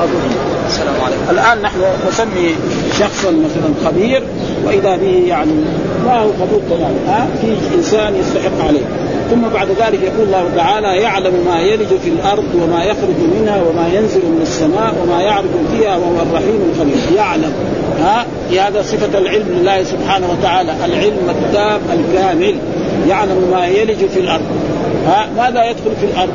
بعضهم. السلام عليكم. الآن نحن نسمي شخصا مثلا خبير وإذا به يعني ما هو قبول تماما، في إنسان يستحق عليه. ثم بعد ذلك يقول الله تعالى: يعلم ما يلج في الأرض وما يخرج منها وما ينزل من السماء وما يعرج فيها وهو الرحيم الخبير. يعلم، هذا صفة العلم لله سبحانه وتعالى، العلم التام الكامل. يعلم ما يلج في الأرض، ماذا يدخل في الأرض؟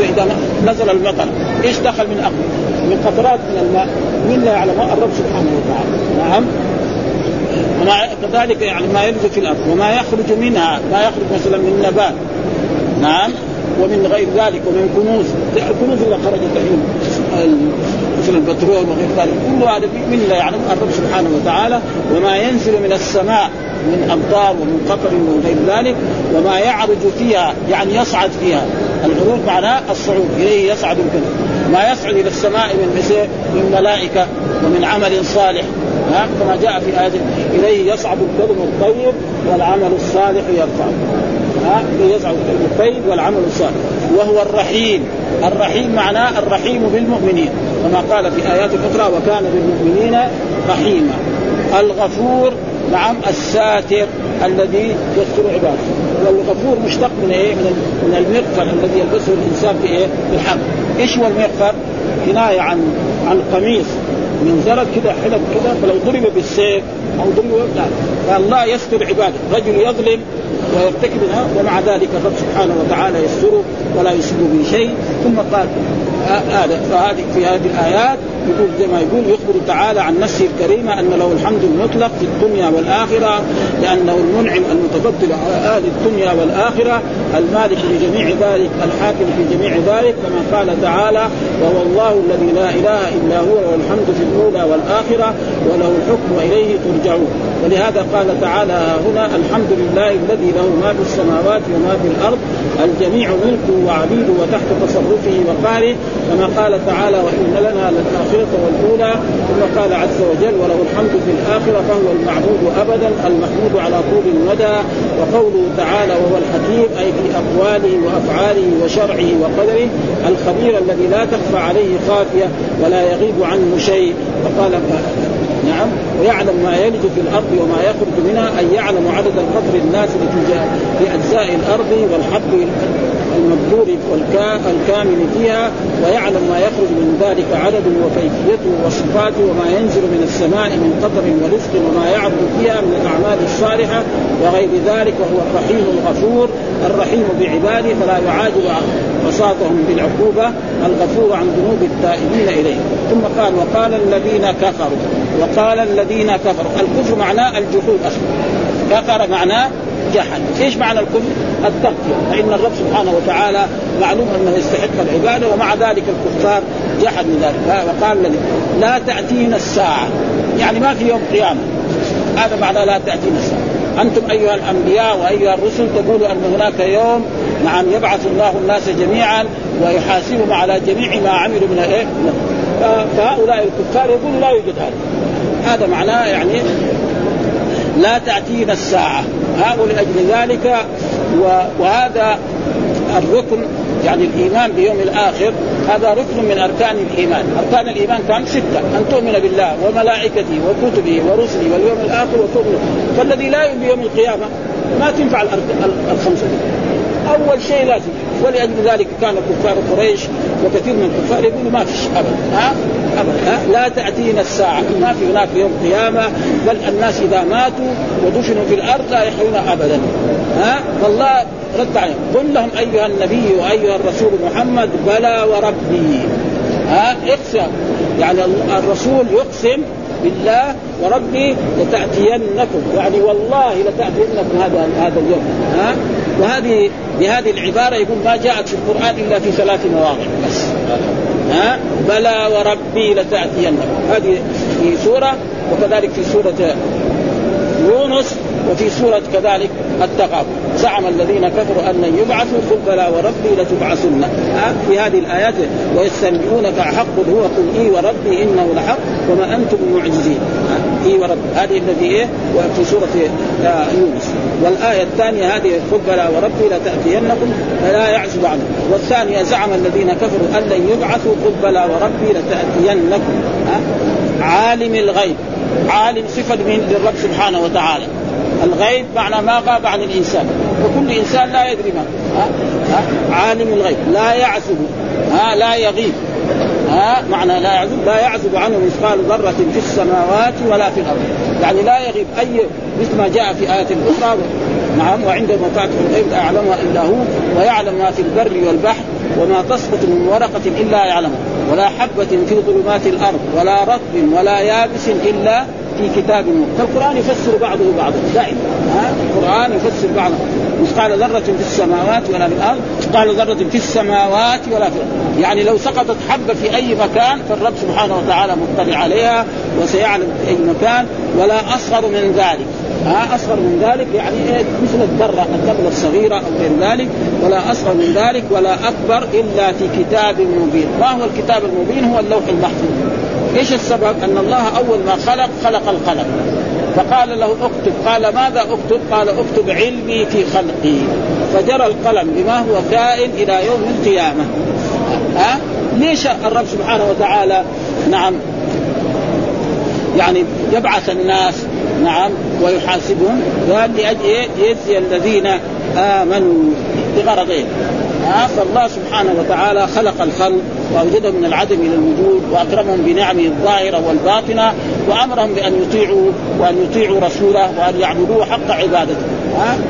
إذا نزل المطر إيش دخل من أرض؟ من قطرات من الماء، من لا يعلم؟ الرب سبحانه وتعالى. نعم. كذلك يعني ما يلج في الأرض وما يخرج منها، ما يخرج مثلا من نبات، نعم، ومن غير ذلك، ومن كنوز، الكنوز اللي خرجت مثل البترول وغير ذلك، كل هذا من لا يعلم الرب سبحانه وتعالى. وما ينزل من السماء من أمطار ومن قطر وغير ذلك، وما يعرج فيها يعني يصعد فيها. العروج معناه الصعود، إليه يصعد الكلب، ما يصعد إلى السماء من ملائكة ومن عمل صالح، كما جاء في آية: إليه يصعد الكلم الطيب والعمل الصالح يرفعه. إليه يصعد الكلم الطيب والعمل الصالح. وهو الرحيم، الرحيم معناه الرحيم بالمؤمنين، كما قال في آيات أخرى: وكان بالمؤمنين رحيما. الغفور، نعم، الساتر الذي يستر عباده. والغفور مشتق من من المغفر الذي يلبسه الإنسان في في الحرب. إيش هو المغفر؟ كناية عن قميص من زرق كده، حلق كده، فلو ضرب بالسيف أو ضرب فالله يستر عباده. رجل يظلم ويرتكب منها ومع ذلك الرب سبحانه وتعالى يستره ولا يصيبه بشيء. ثم قال فهذه في هذه الآيات يقول زي ما يقول: يخبر تعالى عن نفسه الكريمة أن له الحمد المطلق في الدنيا والآخرة، لأنه المنعم المتفضل على أهل الدنيا والآخرة، المالك لجميع ذلك، الحاكم في جميع ذلك، كما قال تعالى: وهو الله الذي لا إله إلا هو له الحمد في الأولى والآخرة وله الحكم وإليه ترجعون. ولهذا قال تعالى هنا: الحمد لله الذي له ما في السماوات وما في الأرض، الجميع ملكه وعبيده وتحت تصرفه وقهره، كما قال تعالى: وإن لنا للآخرة والأولى. ثم قال عز وجل: وله الحمد في الآخرة فهو المعبود أبدا، المحمود على طول المدى. وقوله تعالى: وهو الحكيم، أي في أقواله وأفعاله وشرعه وقدره، الخبير الذي لا تخفى عليه خافية ولا يغيب عنه شيء. وقال نعم: ويعلم ما يلج في الأرض وما يخرج منها، أي يعلم عدد قطر الناس في أجزاء الأرض والحب المبذور الكامل فيها، ويعلم ما يخرج من ذلك عدد وكيفيته وصفاته، وما ينزل من السماء من قطر ورزق، وما يعرض فيها من الأعمال الصالحة وغير ذلك. وهو الرحيم الغفور، الرحيم بعباده فلا يعاجل وساطهم بالعقوبة، الغفور عن ذنوب التائبين إليه. ثم قال: وقال الذين كفروا. وقال الذين كفروا، الكفر معناه الجحود أصلا، كفر معناه جحد. إيش معنى الكفر؟ التغيير، فإن الرب سبحانه وتعالى معلوم أنه يستحق العبادة ومع ذلك الكفار جحد من ذلك. وقال: لا تأتينا الساعة، يعني ما في يوم قيامة، هذا معنى لا تأتينا الساعة. أنتم أيها الأنبياء وأيها الرسل تقولوا أن هناك يوم، نعم، يبعث الله الناس جميعا ويحاسبهم على جميع ما عملوا من الإيه، فهؤلاء الكفار يقولوا لا يوجد هذا معناه يعني لا تأتينا الساعة. لأجل ذلك وهذا الركن يعني الإيمان بيوم الآخر، هذا ركن من أركان الإيمان. أركان الإيمان كم؟ 6: أن تؤمن بالله وملائكته وكتبه ورسله واليوم الآخر وتؤمن. فالذي لا يؤمن بيوم القيامة ما تنفع ال5. أول شيء لازم، ولأجل ذلك كان كفار قريش وكثير من الكفار يقولوا ما فيش أبدا، لا تأتينا الساعة، ما في هناك يوم قيامة، بل الناس إذا ماتوا ودفنوا في الأرض لا يحيون أبدا. فالله رد عليهم: قل لهم أيها النبي وأيها الرسول محمد بلى وربي. اقسم، يعني الرسول يقسم بالله: وربي لتأتينكم، يعني والله لتأتينكم هذا اليوم. وهذه بهذه العبارة يقول ما جاءت في القرآن إلا في 3 مواضع بس. بلى وربي لتأتينكم، هذه في سورة، وكذلك في سورة يونس، وفي سورة كذلك التغابن: زعم الذين كفروا أن يبعثوا، قل بلى وربي لتبعثن. في هذه الآيات: ويستنبئونك أحق هو، قل إي وربي إنه لحق وما أنتم معجزين. ربه ورب. هذه الذي ايه في سورة يونس. والآية الثانية هذه فبلا وربي لتأتينكم فلا يعزب عنه. والثانية زعم الذين كفروا أن لن يبعثوا قبلا وربي لتأتينكم. عالم الغيب، عالم صفة من للرب سبحانه وتعالى. الغيب معنى ما غاب عن الإنسان، وكل إنسان لا يدري ما عالم الغيب لا يعزب لا يغيب. معنى لا يعزب، لا يعزب عنه مثقال ذرة في السماوات ولا في الأرض، يعني لا يغيب أي، مثل ما جاء في آية أخرى نعم وعنده مفاتيح الغيب لا يعلمها إلا هو ويعلم ما في البر والبحر وما تسقط من ورقة إلا يعلمها ولا حبة في ظلمات الأرض ولا رطب ولا يابس إلا في كتاب مبين. فالقرآن يفسر بعضه بعضا دائما، القرآن يفسر بعضه. مثقال ذرة في السماوات ولا في الأرض، مثقال ذرة في السماوات ولا في الأرض، يعني لو سقطت حبة في أي مكان فالرب سبحانه وتعالى مطلع عليها وسيعلم في أي مكان، ولا أصغر من ذلك. أصغر من ذلك يعني مثل الذرة الصغيرة أو غير ذلك، ولا أصغر من ذلك ولا أكبر إلا في كتاب مبين. ما هو الكتاب المبين؟ هو اللوح المحفوظ. إيش السبب؟ أن الله أول ما خلق القلم، فقال له اكتب، قال ماذا اكتب؟ قال اكتب علمي في خلقي. فجرى القلم بما هو كائن إلى يوم القيامة. ليش الرب سبحانه وتعالى نعم يعني يبعث الناس نعم ويحاسبهم؟ قال لأجل يجزي الذين آمنوا بغرضين. فالله سبحانه وتعالى خلق الخلق وأوجدهم من العدم إلى الوجود، وأكرمهم بنعمه الظاهرة والباطنة، وأمرهم بأن يطيعوا رسوله وأن يعبدوه حق عبادته.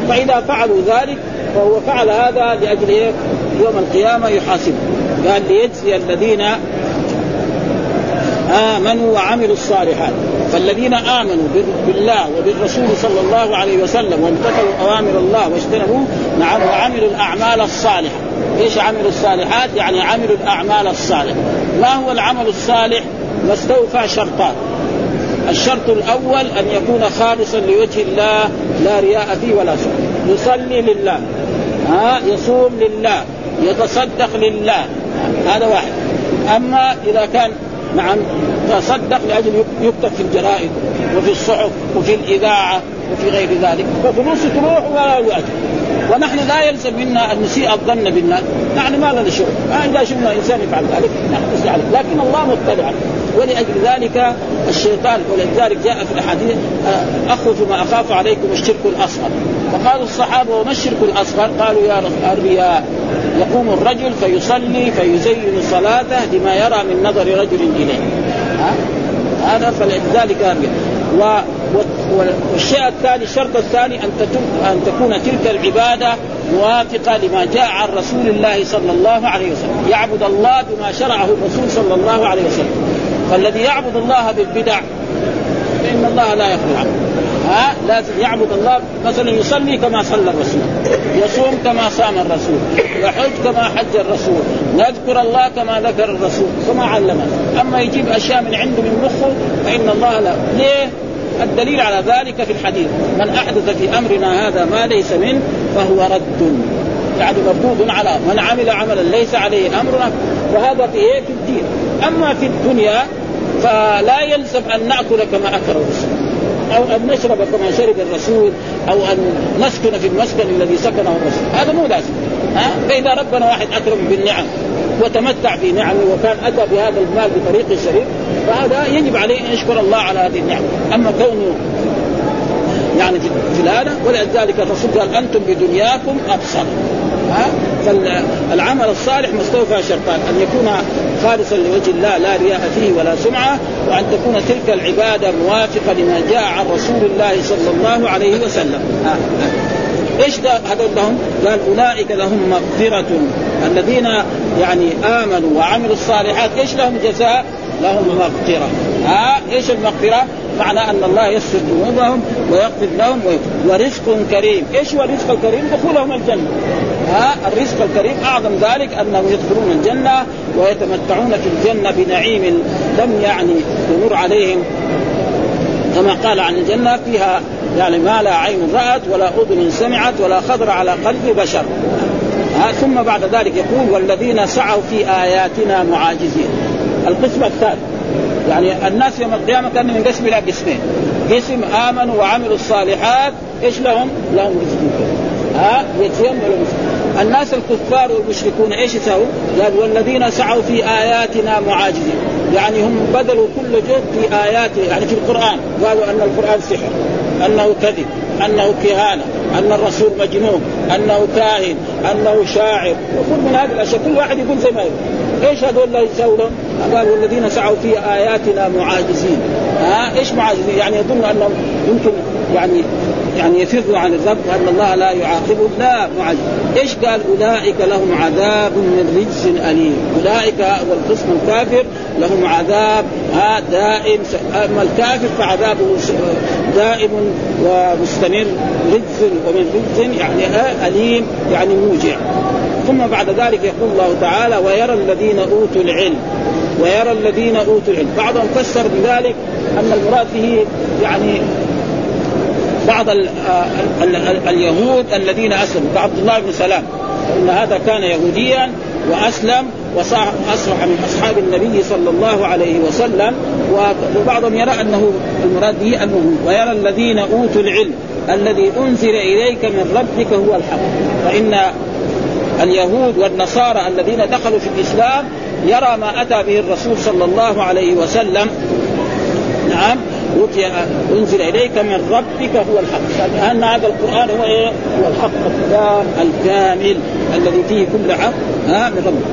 فإذا فعلوا ذلك فهو فعل هذا لأجل يوم القيامة يحاسبه. قال ليجزي الذين آمنوا وعملوا الصالحات. فالذين آمنوا بالله وبالرسول صلى الله عليه وسلم وامتثلوا أوامر الله واجتنبوا نعم وعملوا الأعمال الصالحة. إيش عملوا الصالحات؟ يعني عملوا الأعمال الصالحة. ما هو العمل الصالح؟ مستوفى شرطان. الشرط الأول أن يكون خالصا لوجه الله لا رياء فيه ولا سمعة. يصلي لله، يصوم لله، يتصدق لله، هذا واحد. أما إذا كان نعم تصدق لأجل يكتب في الجرائد وفي الصحف وفي الإذاعة وفي غير ذلك، ففلوس تروح ولا يؤتى. ونحن لا يلزم منا أن نسيء الظن بالناس، نحن ما لنا شغل، إذا شفنا إنسان يفعل ذلك نحن نسيء عليه، لكن الله مطلع. ولأجل ذلك الشيطان، ولذلك جاء في الحديث أخوف ما أخاف عليكم الشرك الأصغر. فقال الصحابة وما الشرك الأصغر؟ قالوا يا الرياء. يقوم الرجل فيصلي فيزين صلاته لما يرى من نظر رجل إليه، هذا فلذلك. والشيء الثاني، الشرط الثاني أن تكون تلك العبادة موافقة لما جاء عن رسول الله صلى الله عليه وسلم، يعبد الله بما شرعه الرسول صلى الله عليه وسلم. فالذي يعبد الله بالبدع فإن الله لا يقبل عنه. لازم يعبد الله، مثلا يصلي كما صلى الرسول، يصوم كما صام الرسول، يحج كما حج الرسول، يذكر الله كما ذكر الرسول كما علمه. أما يجيب أشياء من عنده من مخه فإن الله لا. ليه؟ الدليل على ذلك في الحديث من أحدث في أمرنا هذا ما ليس منه فهو رد، يعني مردود على من عمل عملا ليس عليه أمرنا. وهذا في الدين. أما في الدنيا فلا يلزم أن نأكل كما أكل الرسول، أو أن نشرب كما شرب الرسول، أو أن نسكن في المسكن الذي سكنه الرسول، هذا مو لازم. فإذا ربنا واحد أكرم بالنعم وتمتع في نعمه وكان أتى بهذا المال بطريق شريف فهذا يجب عليه أن يشكر الله على هذه النعم. أما كونه يعني في هذا، ولذلك الرسول قال أنتم بدنياكم أبصر. فالعمل الصالح مستوفى شرطان، أن يكون خالصا لوجه الله لا رياء فيه ولا سمعة، وأن تكون تلك العبادة موافقة لما جاء عن رسول الله صلى الله عليه وسلم. إيش هذول لهم؟ قال أولئك لهم مغفرة، الذين يعني آمنوا وعملوا الصالحات. إيش لهم جزاء؟ لهم مغفرة. إيش المغفرة؟ معنى أن الله يسر ذنوبهم ويغفر لهم. ورزق كريم. إيش هو الرزق الكريم؟ دخولهم الجنة. الرزق الكريم أعظم ذلك أنهم يدخلون الجنة ويتمتعون في الجنة بنعيم لم يعني يمر عليهم، كما قال عن الجنة فيها يعني ما لا عين رأت ولا أذن سمعت ولا خطر على قلب بشر. ثم بعد ذلك يقول والذين سعوا في آياتنا معاجزين. القسم الثالث يعني الناس يوم القيامة كانوا ينقسموا إلى قسمين، قسم آمنوا وعملوا الصالحات إيش لهم؟ لهم رزقهم. الناس الكفار والمشركون إيش يساووا؟ قال والذين سعوا في آياتنا معاجزين، يعني هم بذلوا كل جهد في آياته، يعني في القرآن قالوا أن القرآن سحر، أنه كذب، أنه كهانة، أن الرسول مجنون، أنه كاهن، أنه شاعر، وكل من هذه الأشياء كل واحد يقول زي ما يقول. إيش هذول اللي يساولهم؟ قالوا الذين سعوا في آياتنا معاجزين. إيش معاجزين؟ يعني يظن أنهم يمكن يعني يفروا عن الرب وأن الله لا يعاقبهم، لا معاجز. إيش قال؟ أولئك لهم عذاب من رجز أليم، أولئك والقسم الكافر لهم عذاب دائم، أما الكافر فعذابه دائم ومستمر، رجز ومن رجز يعني أليم يعني موجع. ثم بعد ذلك يقول الله تعالى ويرى الذين أوتوا العلم، ويرى الذين أوتوا العلم، بعضهم فسر بذلك أن المراد به يعني بعض اليهود الذين أسلموا، عبد الله بن سلام إن هذا كان يهوديا وأسلم وأصبح من أصحاب النبي صلى الله عليه وسلم، وبعضهم يرى أنه المراد به أنه ويرى الذين أوتوا العلم الذي أنزل إليك من ربك هو الحق. فإن اليهود والنصارى الذين دخلوا في الإسلام يرى ما أتى به الرسول صلى الله عليه وسلم، نعم أنزل إليك من ربك هو الحق، لأن هذا القرآن هو إيه؟ هو الحق الكامل الذي فيه كل حق من ربك،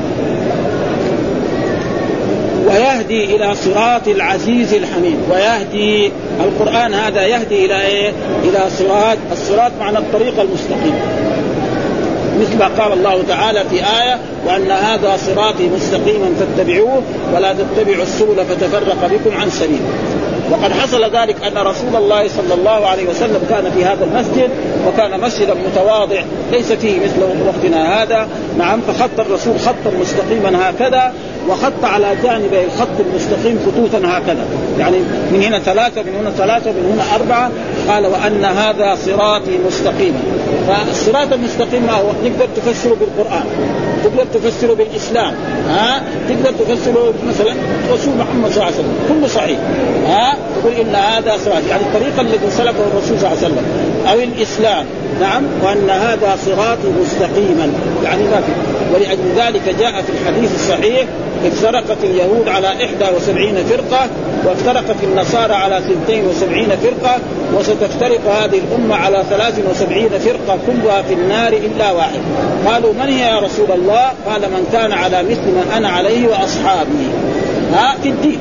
ويهدي إلى صراط العزيز الحميد. ويهدي القرآن هذا يهدي إلى إيه؟ إلى صراط، الصراط معنى الطريق المستقيم، مثل ما قال الله تعالى في آية وأن هذا صراطي مستقيما فاتبعوه ولا تتبعوا السبل فتفرق بكم عن سبيله. وقد حصل ذلك أن رسول الله صلى الله عليه وسلم كان في هذا المسجد، وكان مسجدا متواضع ليس فيه مثل وقتنا هذا، نعم، فخط الرسول خطا مستقيما هكذا، وخط على جانبي الخط المستقيم خطوطا هكذا، يعني من هنا ثلاثة، من هنا ثلاثة، من هنا أربعة. قال وأن هذا صراطي مستقيما، فالصراط المستقيم نقدر تفسره بالقرآن، تقدر تفسره بالإسلام، تقدر تفسره مثلا رسول محمد صلى الله عليه وسلم، كله صحيح، تقول إن هذا صراط يعني الطريقة التي سلكه الرسول صلى الله عليه وسلم أو الإسلام، نعم، وأن هذا صراطي مستقيما يعني ما في. ولأجل ذلك جاء في الحديث الصحيح افترقت اليهود على 71 فرقة، وافترقت النصارى على 72 فرقة، وستفترق هذه الأمة على 73 فرقة كلها في النار إلا واحد. قالوا من هي يا رسول الله؟ قال من كان على مثل ما أنا عليه وأصحابي، في الدين،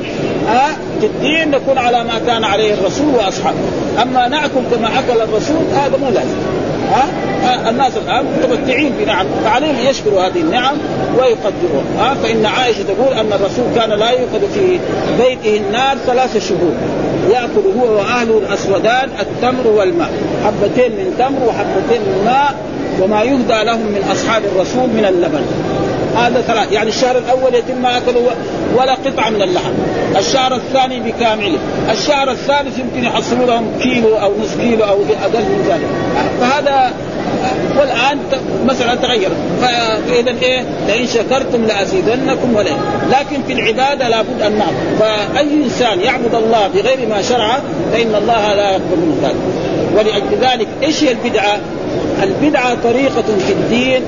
في الدين نكون على ما كان عليه الرسول وأصحابه، أما نأكل كما أكل الرسول هذا مو لازم. الناس الآن متمتعين بنعم، فعليهم يشكروا هذه النعم ويقدرون. فإن عائشة تقول أن الرسول كان لا يوقد في بيته النار 3 شهور، يأكل هو وأهله الأسودان التمر والماء، حبتين من تمر وحبتين من ماء، وما يهدى لهم من أصحاب الرسول من اللبن. هذا 3، يعني الشهر الأول يتم ما أكلوا ولا قطعة من اللحم، الشهر الثاني بكامله، الشهر الثالث يمكن يحصلوا لهم كيلو أو نصف كيلو أو أقل من ذلك. فهذا والآن مثلا تغير، فإذا إيه؟ لئن شكرتم لأزيدنكم ولئن، لكن في العبادة لابد أن نعبد، فأي إنسان يعبد الله بغير ما شرع فإن الله لا يقبل منه ذلك. ولأجل ذلك إيش هي البدعة؟ البدعة طريقة في الدين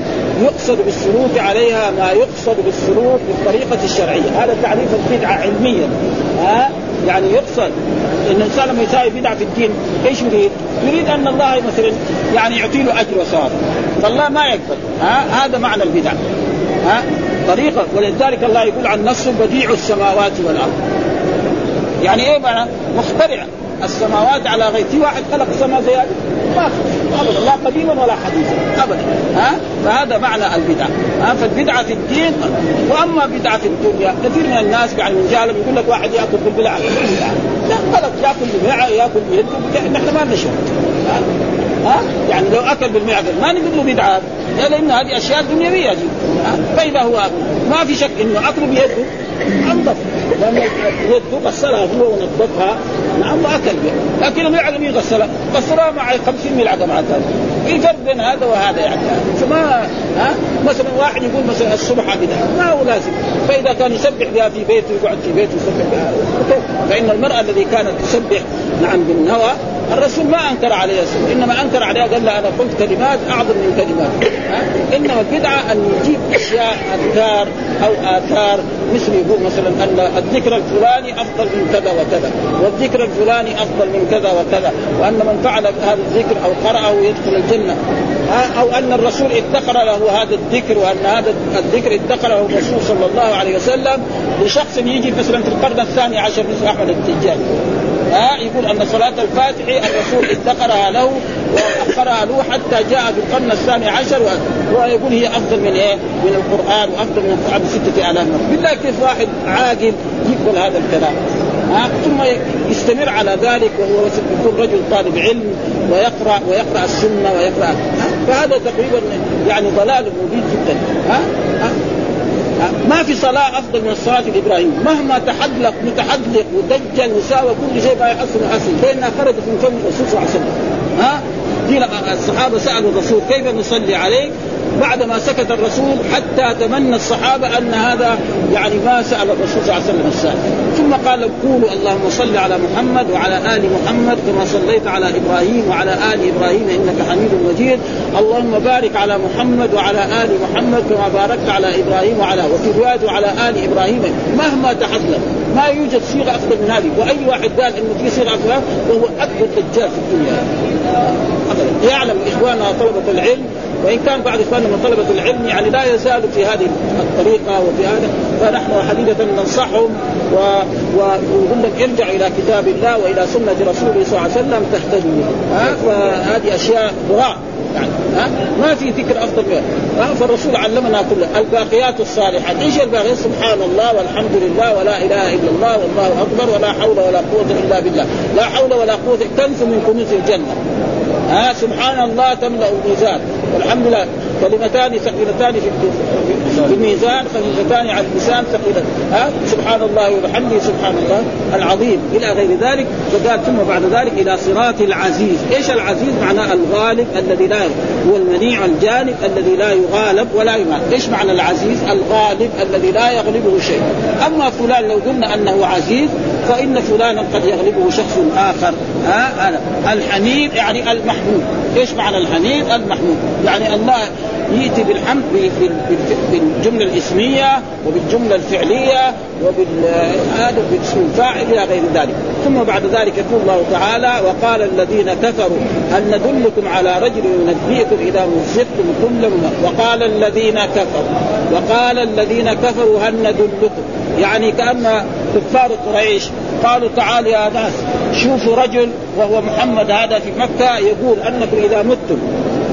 يقصد بالسلوك عليها ما يقصد بالسلوك بالطريقة الشرعية. هذا تعريف البدعة علميا، يعني يقصد إن الإنسان لما يساوي بدعة في الدين إيش يريد؟ يريد أن الله مثلا يعني يعطي له أجر وثواب، فالله ما يقبل، هذا معنى البدعة، طريقة. ولذلك الله يقول عن نفسه بديع السماوات والأرض، يعني إيه معنى؟ مخترع السماوات على غيرتي، واحد خلق سما زي هذا ما أبدا، لا قديما ولا حديثا أبدا، فهذا معنى البدعة. فالبدعة في الدين. وأما بدعة في الدنيا كثير من الناس قاعد من جهلهم يقول لك واحد يأكل بالبلعة، لا غلط، يأكل بالمعة، يأكل بيده، نحن ما نشوف، يعني لو أكل بالمعدة ما نقول له بدعة، لأن هذه أشياء دنيوية جدا. فإذا هو ما في شك إنه أكل بيده أنظف، لأن يده غسلها هو ونظفها، نعم، وأكل بيده، لكن المعدة مين غسلها؟ غسلها مع 50 ملعقة مع الثاني، في فرق بين هذا وهذا يعني. فما مثلا واحد يقول مثلا السبحة بدعة، ما هو لازم. فإذا كان يسبح بها في بيته يقعد في بيته يسبح بها، فإن المرأة التي كانت تسبح نعم بالنوى الرسول ما أنكر عليها السبح، إنما أنكر عليها قال لها أنا قلت كلمات أعظم من كلمات. إنما البدعة أن يجيب أشياء أذكار أو آثار، مثل يقول مثلا أن الذكر الفلاني أفضل من كذا وكذا، والذكر الفلاني أفضل من كذا وكذا، وأن من فعل هذا الذكر أو قرأه يدخل الجنة، أو أن الرسول ادخر له هذا الذكر، وأن هذا الذكر ادخره الرسول صلى الله عليه وسلم لشخص يجي مثلا في القرن الثاني عشر مثل أحمد التجاري، يقول أن صلاة الفاتح الرسول ادخرها له وأخرها له حتى جاء في القرن الثاني عشر، ويقول هي أفضل من إيه؟ من القرآن، وأفضل من القرآن 6,000 مرة. بالله كيف واحد عاقل يقول هذا الكلام؟ ثم يستمر على ذلك وهو يكون رجل طالب علم ويقرأ السنة ويقرأ فهذا تقريبا يعني ضلال مبين جدا. ما في صلاة أفضل من الصلاة الإبراهيم، مهما تحدلق متحدلق ودجل وساوى كل شيء ما يحصل بيننا خرجت من فم الرسول صلى الله عليه وسلم. الصحابة سألوا الرسول كيف نصلي عليه، بعدما سكت الرسول حتى تمنى الصحابة أن هذا يعني ما سأل الرسول صلى الله عليه وسلم السائل، ثم قال قولوا اللهم صل على محمد وعلى آل محمد كما صليت على إبراهيم وعلى آل إبراهيم إنك حميد مجيد، اللهم بارك على محمد وعلى آل محمد كما باركت على إبراهيم وعلى آل إبراهيم. مهما تحدث ما يوجد صيغة أفضل من هذه، وأي واحد قال إنه في صيغة أفضل وهو أكبر دجال في الدنيا. يعلم إخواننا طلبة العلم، وإن كان بعض إخواننا من طلبة العلم يعني لا يزال في هذه الطريقة وفي هذا، فنحن حقيقة ننصحهم ونقول لك ارجع إلى كتاب الله وإلى سنة رسوله صلى الله عليه وسلم تحتجوا، فهذه أشياء براء يعني ما في ذكر أفضل منه. فالرسول علمنا كله الباقيات الصالحات، إيش الباقيات؟ سبحان الله والحمد لله ولا إله إلا الله والله أكبر ولا حول ولا قوة إلا بالله، لا حول ولا قوة كنز من كنوز الجنة. سبحان الله تملأ الميزان، والحمد لله كلمتان ثقيلتان في الميزان خفيفتان على اللسان ثقيلتان، سبحان الله وبحمده سبحان الله العظيم إلى غير ذلك. فقال ثم بعد ذلك إلى صراط العزيز، إيش العزيز؟ معناه الغالب الذي لا هو المنيع الجانب الذي لا يغالب ولا يمات. إيش معنى العزيز؟ الغالب الذي لا يغلبه شيء. أما فلان لو قلنا أنه عزيز فإن فلانا قد يغلبه شخص آخر. الحميد يعني المحمود، إيش معنى الحميد؟ المحمود يعني الله يأتي بالحمد بالجملة الإسمية وبالجملة الفعلية وبالاسم الفاعل إلى غير ذلك. ثم بعد ذلك يقول الله تعالى وقال الذين كفروا هل ندلكم على رجل ينبئكم إذا مزقتم كل أمة وقال الذين كفروا هل ندلكم، يعني كأن كفار قريش قالوا تعال يا ناس شوفوا رجل وهو محمد هذا في مكة يقول أنكم إذا متم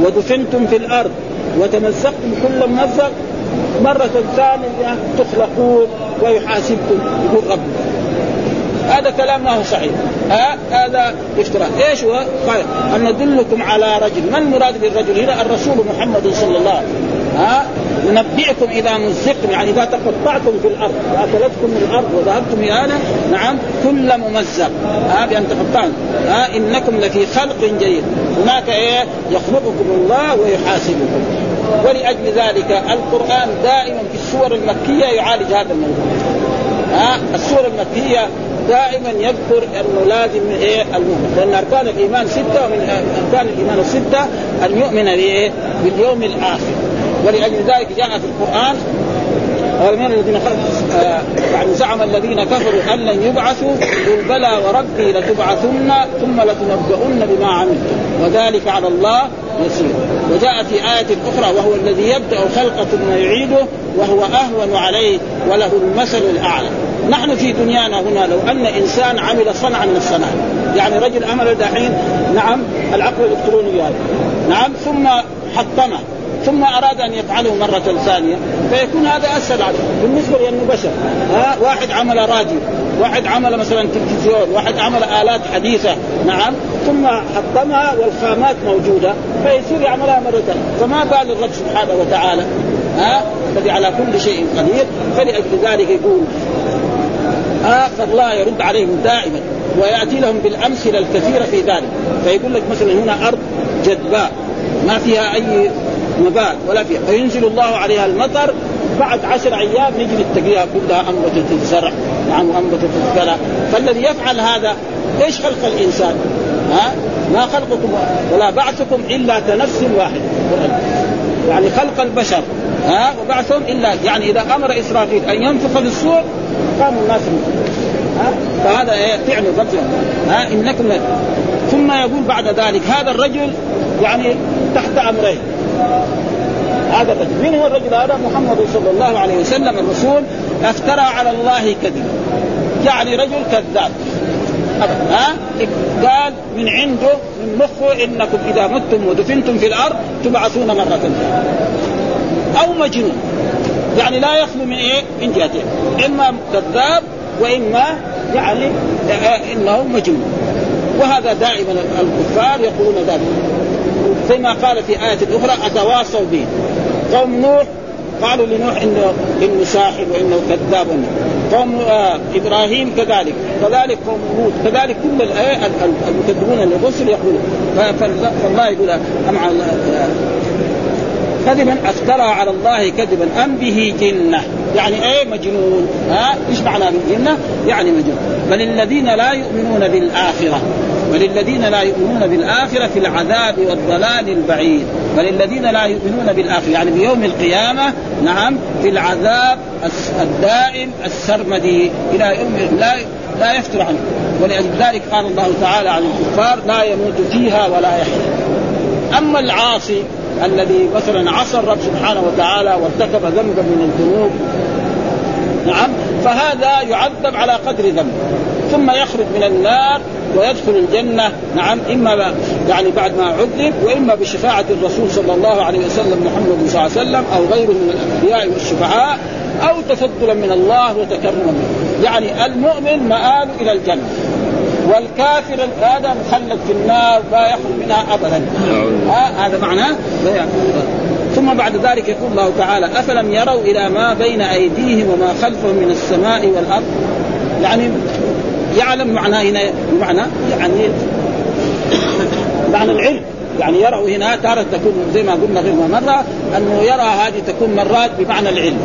ودفنتم في الأرض وتمزقتم كل ممزق مرة ثانية تخلقون ويحاسبكم يقول رب. هذا كلام ما هو صحيح، هذا افتراء. ايش هو؟ قال أن ندلكم على رجل، ما المراد بالرجل هنا؟ الرسول محمد صلى الله عليه وسلم. ينبئكم إذا مزقتم يعني إذا تقطعتم في الأرض وأكلتكم من الأرض وذهبتم إلى نعم كل ممزق بأن تقطعتم إنكم لفي خلق جديد، هناك يخلقكم الله ويحاسبكم. ولأجل ذلك القرآن دائما في السور المكية يعالج هذا الموضوع. السور المكية دائما يذكر أنه لازم المؤمن، لأن أركان الإيمان 6 ومن أركان الإيمان 6 أن يؤمن باليوم الآخر. ولأجل ذلك جاء في القرآن زعم الذين كفروا أن لن يبعثوا قل بلى وربي لتبعثن ثم لتنبؤن بما عملتم وذلك على الله يسير. وجاء في آية أخرى وهو الذي يبدأ خلقه ثم يعيده وهو أهون عليه وله المثل الأعلى. نحن في دنيانا هنا لو أن إنسان عمل صنعا من الصناعة، يعني رجل عمل دحين نعم العقل الإلكتروني نعم ثم حطمه ثم أراد أن يفعله مرة ثانية فيكون هذا أسهل عليه بالنسبة لأنه بشر. واحد عمل راديو، واحد عمل مثلا تلفزيون، واحد عمل آلات حديثة نعم ثم حطمها والخامات موجودة فيصير يعملها مرة ثانية، فما بال الرب سبحانه وتعالى الذي على كل شيء قدير. فلأجل ذلك يقول فالله يرد عليهم دائما ويأتي لهم بالأمثلة الكثيرة في ذلك. فيقول لك مثلا هنا أرض جدباء ما فيها أي نبات ولا فيها، فينزل الله عليها المطر، بعد 10 أيام نجي تجيها كلها أنبتت الزرع وأنبتت الثرى. فالذي يفعل هذا إيش خلق الإنسان؟ ها؟ ما خلقكم ولا بعثكم إلا كنفس واحد، يعني خلق البشر ها وبعثهم إلا، يعني إذا أمر إسرافيل أن ينفخ في الصور قاموا الناس ها، فهذا فعل الرجل ها إنكم. ثم يقول بعد ذلك هذا الرجل يعني تحت أمره، هذا الرجل من هو الرجل؟ هذا محمد صلى الله عليه وسلم الرسول، افترى على الله كذب، يعني رجل كذاب ها، قال من عنده من مخه إنكم إذا متم ودفنتم في الأرض تبعثون مرة ثانية، أو مجنون، يعني لا يخلو من إيه من جهتين، إما كذاب وإما يعني إنه مجنون. وهذا دائما الكفار يقولون ذلك، زي ما قال في آية أخرى أتواصوا به، قوم نوح قالوا لنوح إنه ساحر وإنه كذاب، قوم إبراهيم كذلك، كذلك قوم هود كذلك، كل المكذبون للرسل يقولون. فالله يقول كذبا افترى على الله كذبا أم به جنة، يعني أي مجنون ها، إيش معنى بالجنة؟ يعني مجنون. فللذين لا يؤمنون بالآخرة في العذاب والضلال البعيد، وللذين لا يؤمنون بالآخرة يعني بيوم القيامة نعم في العذاب الدائم السرمدي إلى يوم لا يفتر عنه. ولذلك قال الله تعالى عن الكفار لا يموت فيها ولا يحيى. أما العاصي الذي مثلا عصى الرب سبحانه وتعالى وارتكب ذنبا من الذنوب نعم، فهذا يعذب على قدر ذنبه ثم يخرج من النار ويدخل الجنة نعم، إما يعني بعد ما عذب، وإما بشفاعة الرسول صلى الله عليه وسلم محمد صلى الله عليه وسلم أو غيره من الأنبياء والشفعاء، أو تفضلا من الله وتكرما، يعني المؤمن مآل إلى الجنة، والكافر هذا مخلد في النار لا يخرج منها أبدا. هذا معناه. ثم بعد ذلك يقول الله تعالى أفلم يروا إلى ما بين أيديهم وما خلفهم من السماء والأرض، يعني يعلم معناه هنا، معنى يعني معنى العلم، يعني يرى هنا تارة تكون زي ما قلنا غير مرة أنه يرى هذه تكون مرات بمعنى العلم،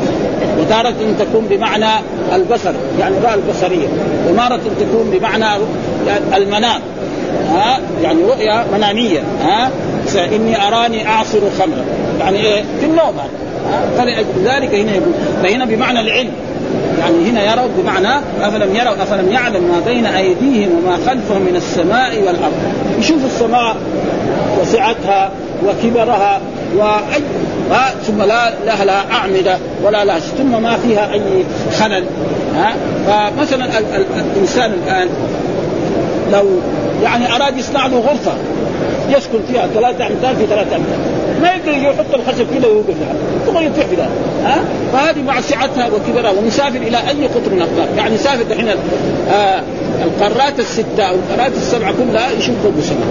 وتارة تكون بمعنى البصر يعني رؤى البصرية، ومارة تكون بمعنى المنام ها يعني رؤية منامية ها، إني أراني أعصر خمرا يعني إيه في النوم ها، فلذلك هنا يقول فهنا بمعنى العلم، يعني هنا يروا بمعنى أفلم يعلم ما بين أيديهم وما خلفهم من السماء والأرض، يشوف السماء وسعتها وكبرها وأي ثم لا لها لا أعمدة ولا لها ثم ما فيها أي خلل ها. فمثلا الإنسان الآن لو يعني أراد يصنع له غرفة يسكن فيها 3 أمتار في 3 أمتار ما يقدر يحط الخشب كله ويوقفها ثم يطيح بها ها، فهذه مع سعتها وكبرها، ومسافر إلى أي قطر من الأقطار، يعني سافر دحين القارات 6 والقارات 7 كلها يشوف فوق السماء.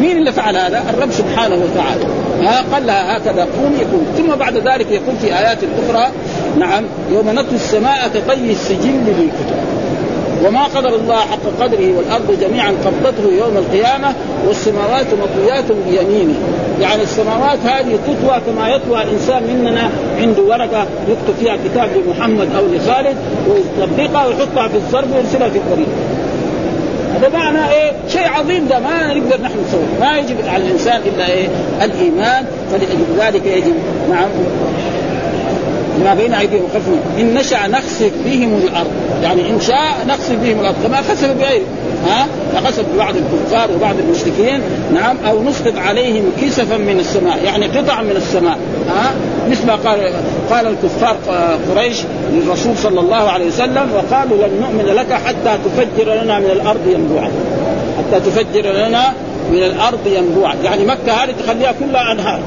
مين اللي فعل هذا؟ الرب سبحانه وتعالى قال لها هكذا قوم يكون. ثم بعد ذلك يقول في آيات أخرى نعم يوم نطوي السماء كطي السجل للكتاب وما قدر الله حق قدره والأرض جميعا قبضته يوم القيامة والسماوات مطويات بيمينه، يعني السماوات هذه تطوى كما يطوى إنسان مننا عنده ورقة يكتب فيها كتاب لمحمد أو لخالد ويطبقها ويحطها في الصرف ويرسلها في الطريق. هذا معنى إيه؟ شيء عظيم، ده ما نقدر نحن نسويه، ما يجب على الإنسان إلا إيه؟ الإيمان. فلذلك يجب نعم ما بين أيديهم وخلفهم إن نشأ نخسف بهم الأرض، يعني إن شاء نخسف بهم الأرض كما خسف بغيرهم ها، فخسف ببعض الكفار وبعض المشركين نعم، أو نسقط عليهم كسفا من السماء، يعني قطع من السماء ها، مثل ما قال الكفار قريش للرسول صلى الله عليه وسلم وقالوا لن نؤمن لك حتى تفجر لنا من الأرض ينبوعا، يعني مكة هذه تخليها كلها أنهار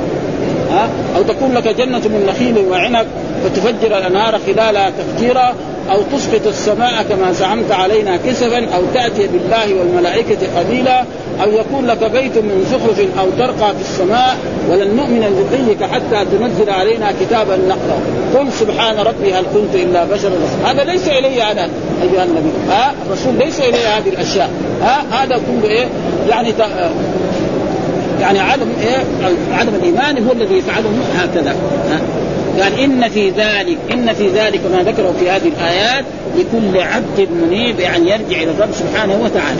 ها، أو تكون لك جنة من نخيل وعنب فتفجر الأنهار خلالها تفجيرا، أو تسقط السماء كما زعمت علينا كسفا، أو تأتي بالله والملائكة قبيلا، أو يكون لك بيت من زخرف، أو ترقى في السماء، ولن نؤمن لرقيك حتى تنزل علينا كتابا نقرأه، قل سبحان ربي هل كنت إلا بشرا. هذا ليس إلي أنا أيها النبي ها، الرسول ليس إلي هذه الأشياء، هذا كله ايه يعني يعني عدم ايه عدم الايمان هو الذي يفعلهم هكذا. قال ان في ذلك ما ذكره في هذه الايات لكل عبد منيب يعني يرجع الى الرب سبحانه وتعالى.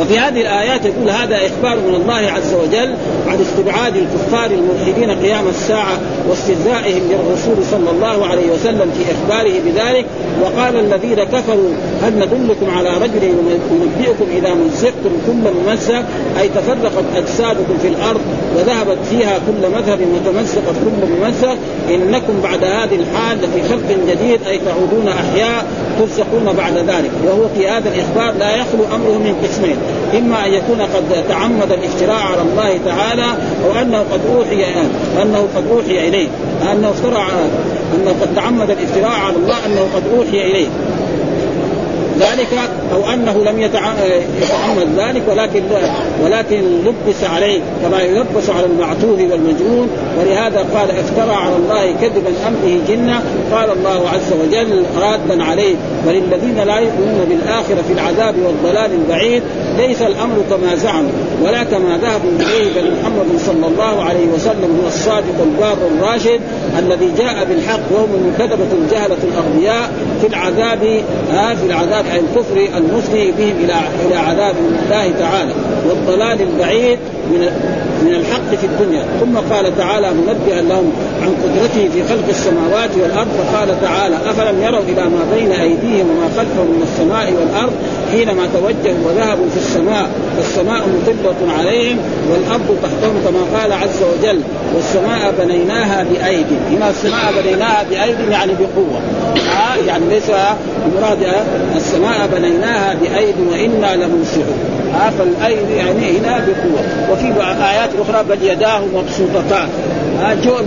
وفي هذه الآيات يقول هذا إخبار من الله عز وجل عن استبعاد الكفار الملحدين قيام الساعة واستهزائهم بالرسول صلى الله عليه وسلم في إخباره بذلك. وقال الذين كفروا هل ندلكم على رجل ينبئكم إذا مزقتم كل ممزق أي تفرقت أجسادكم في الأرض وذهبت فيها كل مذهب وتمزقت كل ممزق إنكم بعد هذه الحال في خلق جديد أي تعودون أحياء ترزقون بعد ذلك. وهو في هذا الإخبار لا يخلو أمره من قسمين، إما أن يكون قد تعمد الافتراء على الله تعالى أو أنه قد أوحي إليه أنه افترى أنه قد تعمد الافتراء على الله أنه قد أوحي إليه ذلك أو أنه لم يتعمد ذلك ولكن لبس عليه كما يلبس على المعتوه والمجنون. ولهذا قال افترى على الله كذبا أمره جنة قال الله عز وجل رادا عليه وللذين لا يؤمنون بالآخرة في العذاب والضلال البعيد. ليس الأمر كما زعم ولا كما ذهبوا إليه بل محمد صلى الله عليه وسلم هو الصادق البار الراشد الذي جاء بالحق وهم المكذبة الجهلة الأغبياء في العذاب عن الكفر المسلم بهم إلى عذاب الله تعالى والضلال البعيد من الحق في الدنيا. ثم قال تعالى منبئا لهم عن قدرته في خلق السماوات والأرض فقال تعالى أفلم يروا إلى ما بين أيديهم وما خلفهم من السماء والأرض حينما توجهوا وذهبوا في السماء فالسماء مطلة عليهم والأرض تحتهم كما قال عز وجل والسماء بنيناها بأيد. هنا السماء بنيناها بأيد يعني بقوة يعني ليس المراد السماء بنيناها بأيد وإنا لموسعون فالأيد يعني هنا بقوة. وفي آيات أخرى بل يداه مبسوطتان جاء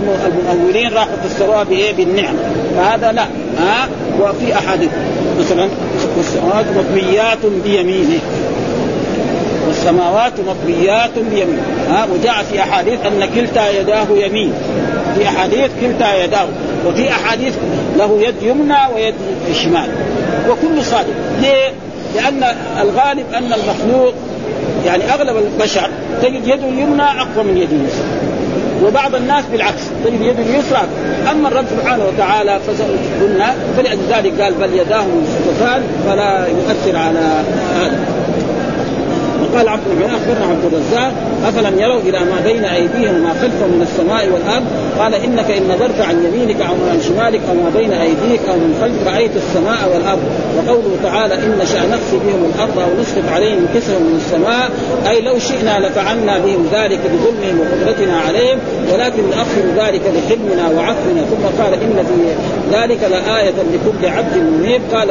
المؤولين راحوا فسروها بإيه بالنعم فهذا لا وفي أحد مثلا والسماوات مطويات بيمينه وجاء في أحاديث أن كلتا يداه يمين في أحاديث كلتا يداه وفي أحاديث له يد يمنى ويد شمال وكل صادق. ليه؟ لأن الغالب أن المخلوق يعني أغلب البشر تجد يده اليمنى أقوى من يده اليسرى وبعض الناس بالعكس تجد يده اليسرى. أما الرب سبحانه وتعالى فسألنا فلأجل ذلك قال بل يداه مبسوطتان فلا يؤثر على هذا. وقال عبد الرحمن أخبرنا عبد الرزاق أفلم يروا إلى ما بين أيديهم وما خلفهم من السماء والأرض قال إنك إن نظرت عن يمينك أو عن شمالك أو ما بين أيديك أو من خلف رأيت السماء والأرض. وقوله تعالى إن شاء نخسف بهم الأرض أو نسقط عليهم كسرا من السماء أي لو شئنا لفعلنا بهم ذلك بظلمهم وقدرتنا عليهم ولكن نؤخر ذلك لحلمنا وعفونا. ثم قال إن في ذلك لآية لكل عبد منيب قال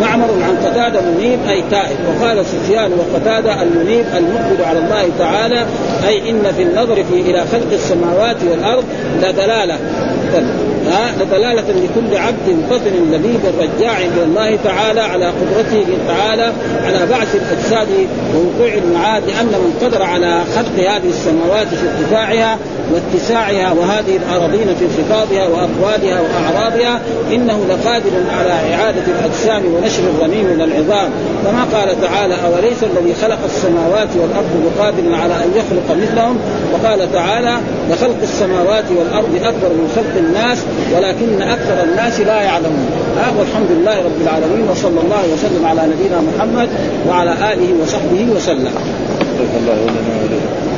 معمر عن قتادة منيب أي تائب. وقال سفيان وقتادة المنيب المقبل على الله تعالى أي إن في النظر في إلى خلق السماوات والأرض لدلالة لكل عبد فطن لبيب الرجاع إلى الله تعالى على قدرته تعالى على بعث الأجساد ووقوع المعاد أن من قدر على خلق هذه السماوات في ارتفاعها واتساعها وهذه الأراضين في انخفاضها وأطوالها وأعراضها إنه لقادر على إعادة الأجسام ونشر الرميم من العظام. كما قال تعالى أوليس الذي خلق السماوات والأرض بقادر على أن يخلق مثلهم. وقال تعالى لخلق السماوات والأرض أكبر من خلق الناس ولكن أكثر الناس لا يعلمون. والحمد لله رب العالمين وصلى الله وسلم على نبينا محمد وعلى آله وصحبه وسلم.